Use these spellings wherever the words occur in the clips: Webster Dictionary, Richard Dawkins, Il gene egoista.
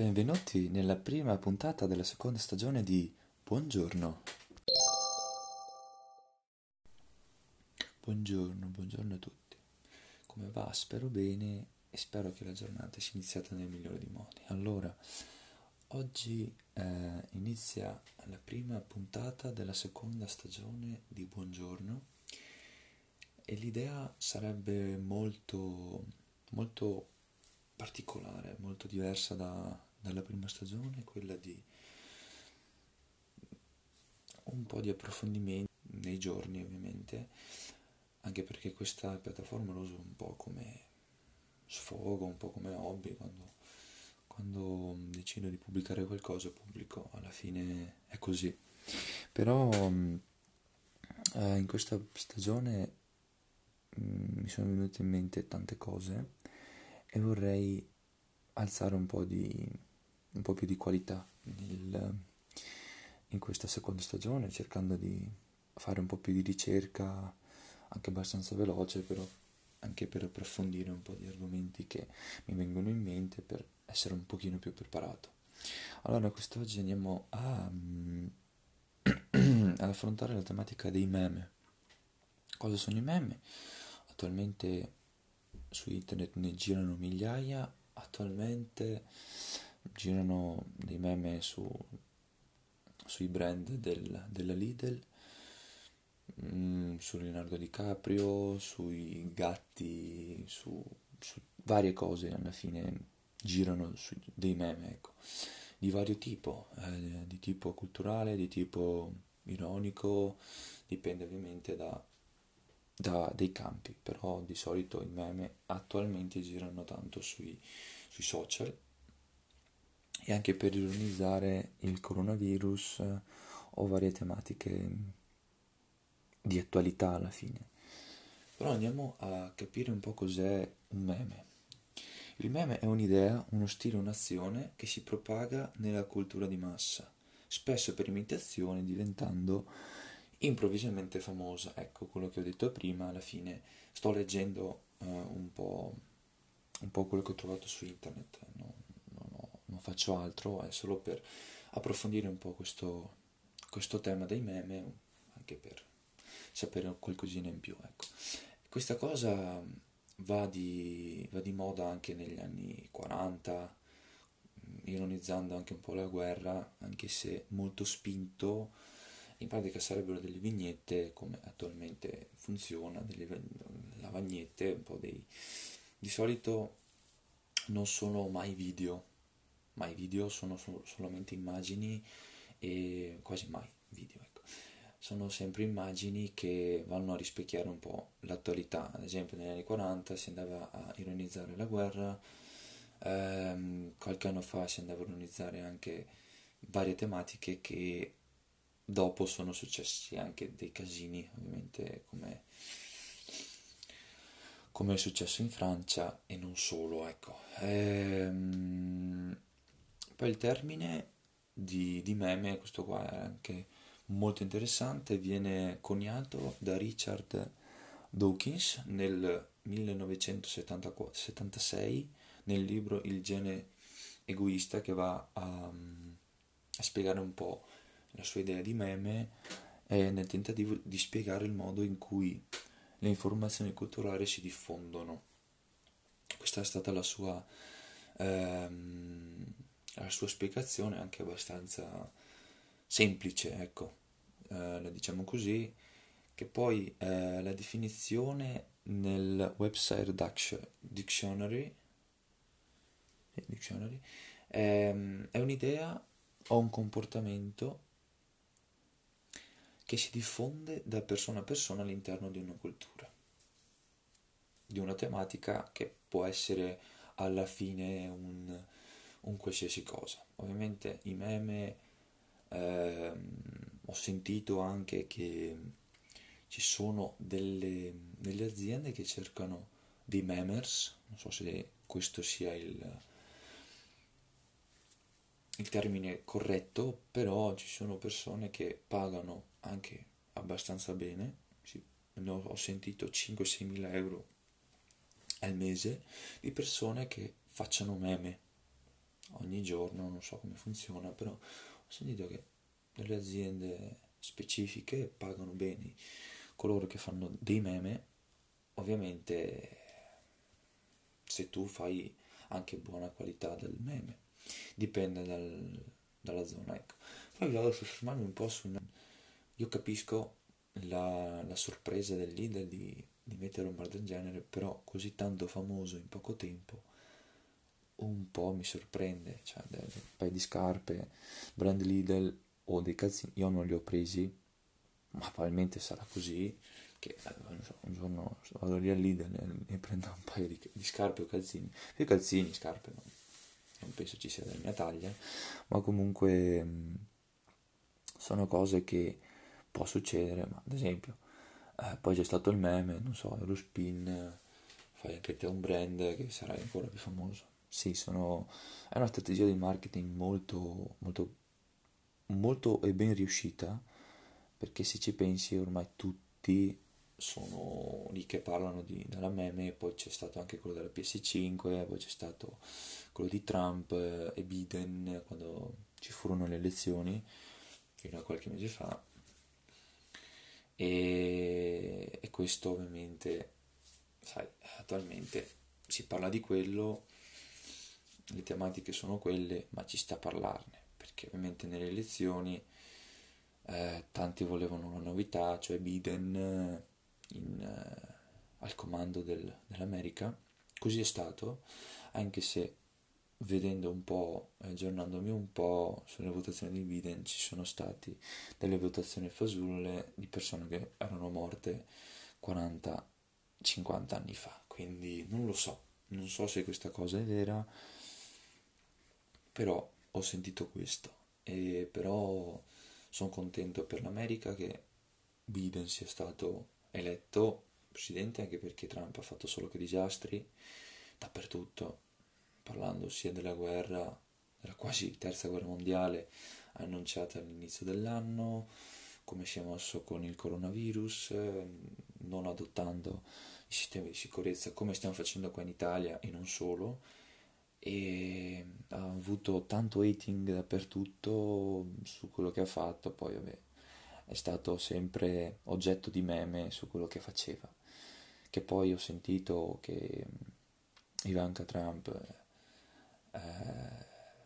Benvenuti nella prima puntata della seconda stagione di Buongiorno. Buongiorno a tutti. Come va? Spero bene e spero che la giornata sia iniziata nel migliore dei modi. Allora, oggi inizia la prima puntata della seconda stagione di Buongiorno e l'idea sarebbe molto particolare, molto diversa dalla prima stagione, quella di un po' di approfondimento nei giorni, ovviamente, anche perché questa piattaforma la uso un po' come sfogo, un po' come hobby. Quando decido di pubblicare qualcosa, pubblico, alla fine è così. Però in questa stagione mi sono venute in mente tante cose e vorrei alzare un po' più di qualità in questa seconda stagione, cercando di fare un po' più di ricerca, anche abbastanza veloce, però anche per approfondire un po' di argomenti che mi vengono in mente, per essere un pochino più preparato. Allora, quest'oggi andiamo ad affrontare la tematica dei meme. Cosa sono i meme? Attualmente su internet ne girano migliaia, attualmente girano dei meme sui brand della Lidl, su Leonardo DiCaprio, sui gatti, su varie cose. Alla fine girano dei meme, ecco, di vario tipo, di tipo culturale, di tipo ironico, dipende ovviamente da dei campi, però di solito i meme attualmente girano tanto sui social, e anche per ironizzare il coronavirus o varie tematiche di attualità alla fine. Però andiamo a capire un po' cos'è un meme. Il meme è un'idea, uno stile, un'azione che si propaga nella cultura di massa, spesso per imitazione, diventando improvvisamente famosa. Ecco quello che ho detto prima. Alla fine sto leggendo un po' quello che ho trovato su internet, non faccio altro, è solo per approfondire un po' questo tema dei meme, anche per sapere qualcosina in più, ecco. Questa cosa va di moda anche negli anni 40, ironizzando anche un po' la guerra, anche se molto spinto. In pratica sarebbero delle vignette, come attualmente funziona, delle lavagnette, un po' di solito non sono mai video, sono solamente immagini, e quasi mai video, ecco. Sono sempre immagini che vanno a rispecchiare un po' l'attualità. Ad esempio, negli anni 40 si andava a ironizzare la guerra, qualche anno fa si andava a ironizzare anche varie tematiche che dopo sono successi anche dei casini, ovviamente, come è successo in Francia e non solo, ecco. Poi il termine di meme, questo qua è anche molto interessante, viene coniato da Richard Dawkins nel 1976 nel libro Il gene egoista, che va a spiegare un po' la sua idea di meme, è nel tentativo di spiegare il modo in cui le informazioni culturali si diffondono. Questa è stata la sua spiegazione, anche abbastanza semplice, ecco, la diciamo così, che poi la definizione nel Webster Dictionary è un'idea o un comportamento che si diffonde da persona a persona all'interno di una cultura, di una tematica, che può essere alla fine un qualsiasi cosa. Ovviamente i meme, ho sentito anche che ci sono delle aziende che cercano dei memers, non so se questo sia il termine corretto, però ci sono persone che pagano anche abbastanza bene, sì, ne ho sentito 5-6 mila euro al mese, di persone che facciano meme, ogni giorno, non so come funziona, però ho sentito che delle aziende specifiche pagano bene coloro che fanno dei meme. Ovviamente se tu fai anche buona qualità del meme, dipende dalla zona, ecco. Poi vado a soffermarmi un po' su una... Io capisco la sorpresa del leader di mettere un bar del genere, però così tanto famoso in poco tempo un po' mi sorprende, cioè un paio di scarpe brand Lidl o dei calzini, io non li ho presi, ma probabilmente sarà così che non so, un giorno vado lì al Lidl e prendo un paio di scarpe o calzini, più calzini, scarpe no, non penso ci sia della mia taglia, ma comunque sono cose che può succedere. Ma ad esempio poi c'è stato il meme, non so, lo spin, fai anche te un brand che sarai ancora più famoso. Sì, è una strategia di marketing molto molto molto e ben riuscita, perché se ci pensi ormai tutti sono lì che parlano della meme. Poi c'è stato anche quello della PS5, poi c'è stato quello di Trump e Biden quando ci furono le elezioni fino a qualche mese fa, e questo ovviamente, sai, attualmente si parla di quello, le tematiche sono quelle, ma ci sta a parlarne, perché ovviamente nelle elezioni tanti volevano una novità, cioè Biden al comando dell'America. Così è stato, anche se vedendo un po', aggiornandomi un po' sulle votazioni di Biden, ci sono stati delle votazioni fasulle di persone che erano morte 40-50 anni fa, quindi non lo so, non so se questa cosa è vera, però ho sentito questo. E però sono contento per l'America che Biden sia stato eletto presidente, anche perché Trump ha fatto solo che disastri dappertutto, parlando sia della guerra, della quasi terza guerra mondiale annunciata all'inizio dell'anno, come si è mosso con il coronavirus, non adottando i sistemi di sicurezza come stiamo facendo qua in Italia e non solo, e ha avuto tanto hating dappertutto su quello che ha fatto. Poi vabbè, è stato sempre oggetto di meme su quello che faceva, che poi ho sentito che Ivanka Trump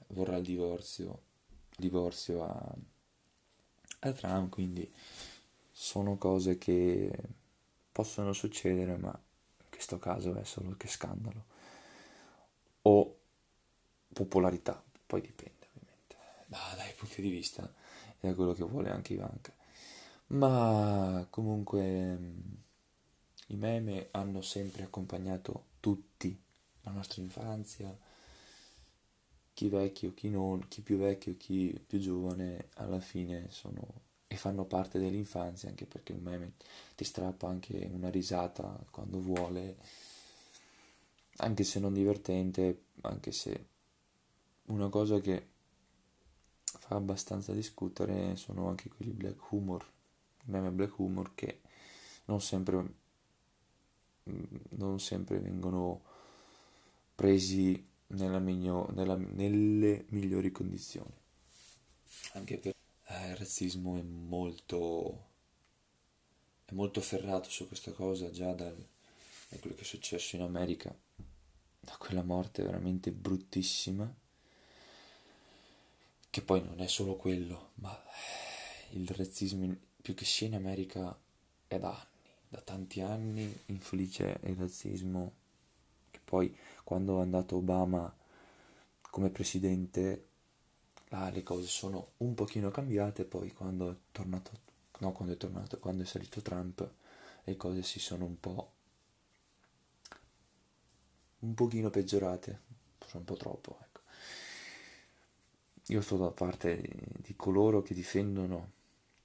vorrà il divorzio a Trump, quindi sono cose che possono succedere, ma in questo caso è solo che scandalo o popolarità, poi dipende ovviamente dai punti di vista e da quello che vuole anche Ivanka. Ma comunque i meme hanno sempre accompagnato tutti, la nostra infanzia, chi vecchio, chi non, chi più vecchio, chi più giovane, alla fine fanno parte dell'infanzia, anche perché un meme ti strappa anche una risata quando vuole, anche se non divertente, anche se una cosa che fa abbastanza discutere sono anche quelli black humor, il meme black humor, che non sempre vengono presi nelle migliori condizioni, anche per il razzismo è molto ferrato su questa cosa già da quello che è successo in America, da quella morte veramente bruttissima, che poi non è solo quello, ma il razzismo, più che sia in America, è da anni, da tanti anni infligge il razzismo, che poi quando è andato Obama come presidente le cose sono un pochino cambiate, poi quando è salito Trump le cose si sono un pochino peggiorate, forse un po' troppo, ecco. Io sto da parte di coloro che difendono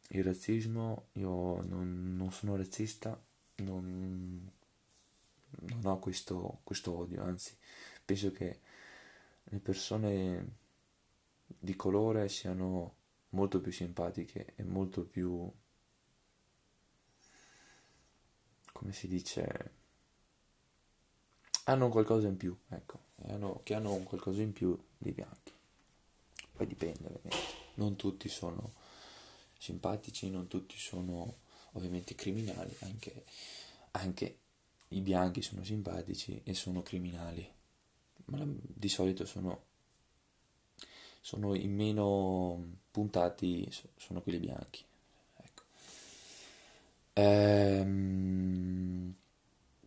il razzismo, io non sono razzista, non ho questo odio, anzi penso che le persone di colore siano molto più simpatiche e molto più, come si dice, hanno un qualcosa in più, ecco, che hanno un qualcosa in più dei bianchi. poi dipende ovviamente, non tutti sono simpatici, non tutti sono ovviamente criminali, anche i bianchi sono simpatici e sono criminali, ma di solito sono i meno puntati, sono quelli bianchi, ecco.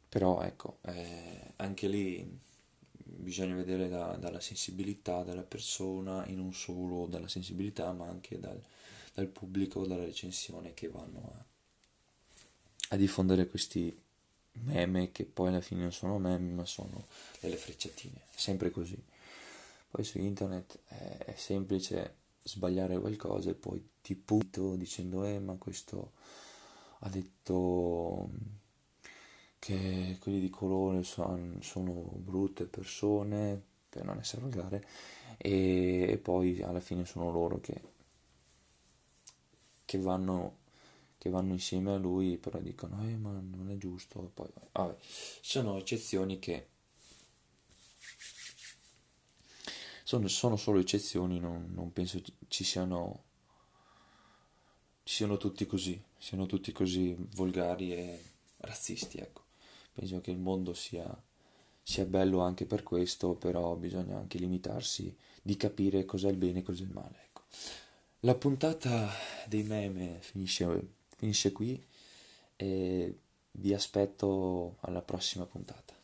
Però ecco, anche lì bisogna vedere dalla sensibilità della persona, e non solo dalla sensibilità ma anche dal pubblico, dalla recensione, che vanno a diffondere questi meme, che poi alla fine non sono meme ma sono delle frecciatine, sempre così. Poi su internet è semplice sbagliare qualcosa e poi ti punto dicendo ma questo ha detto che quelli di colore sono brutte persone, per non essere volgare, e poi alla fine sono loro che vanno insieme a lui, però dicono ma non è giusto, e poi vabbè. Sono eccezioni che sono solo eccezioni, non penso ci siano tutti così, siano tutti così volgari e razzisti, ecco. Penso che il mondo sia bello anche per questo, però bisogna anche limitarsi di capire cos'è il bene e cos'è il male, ecco. La puntata dei meme finisce qui e vi aspetto alla prossima puntata.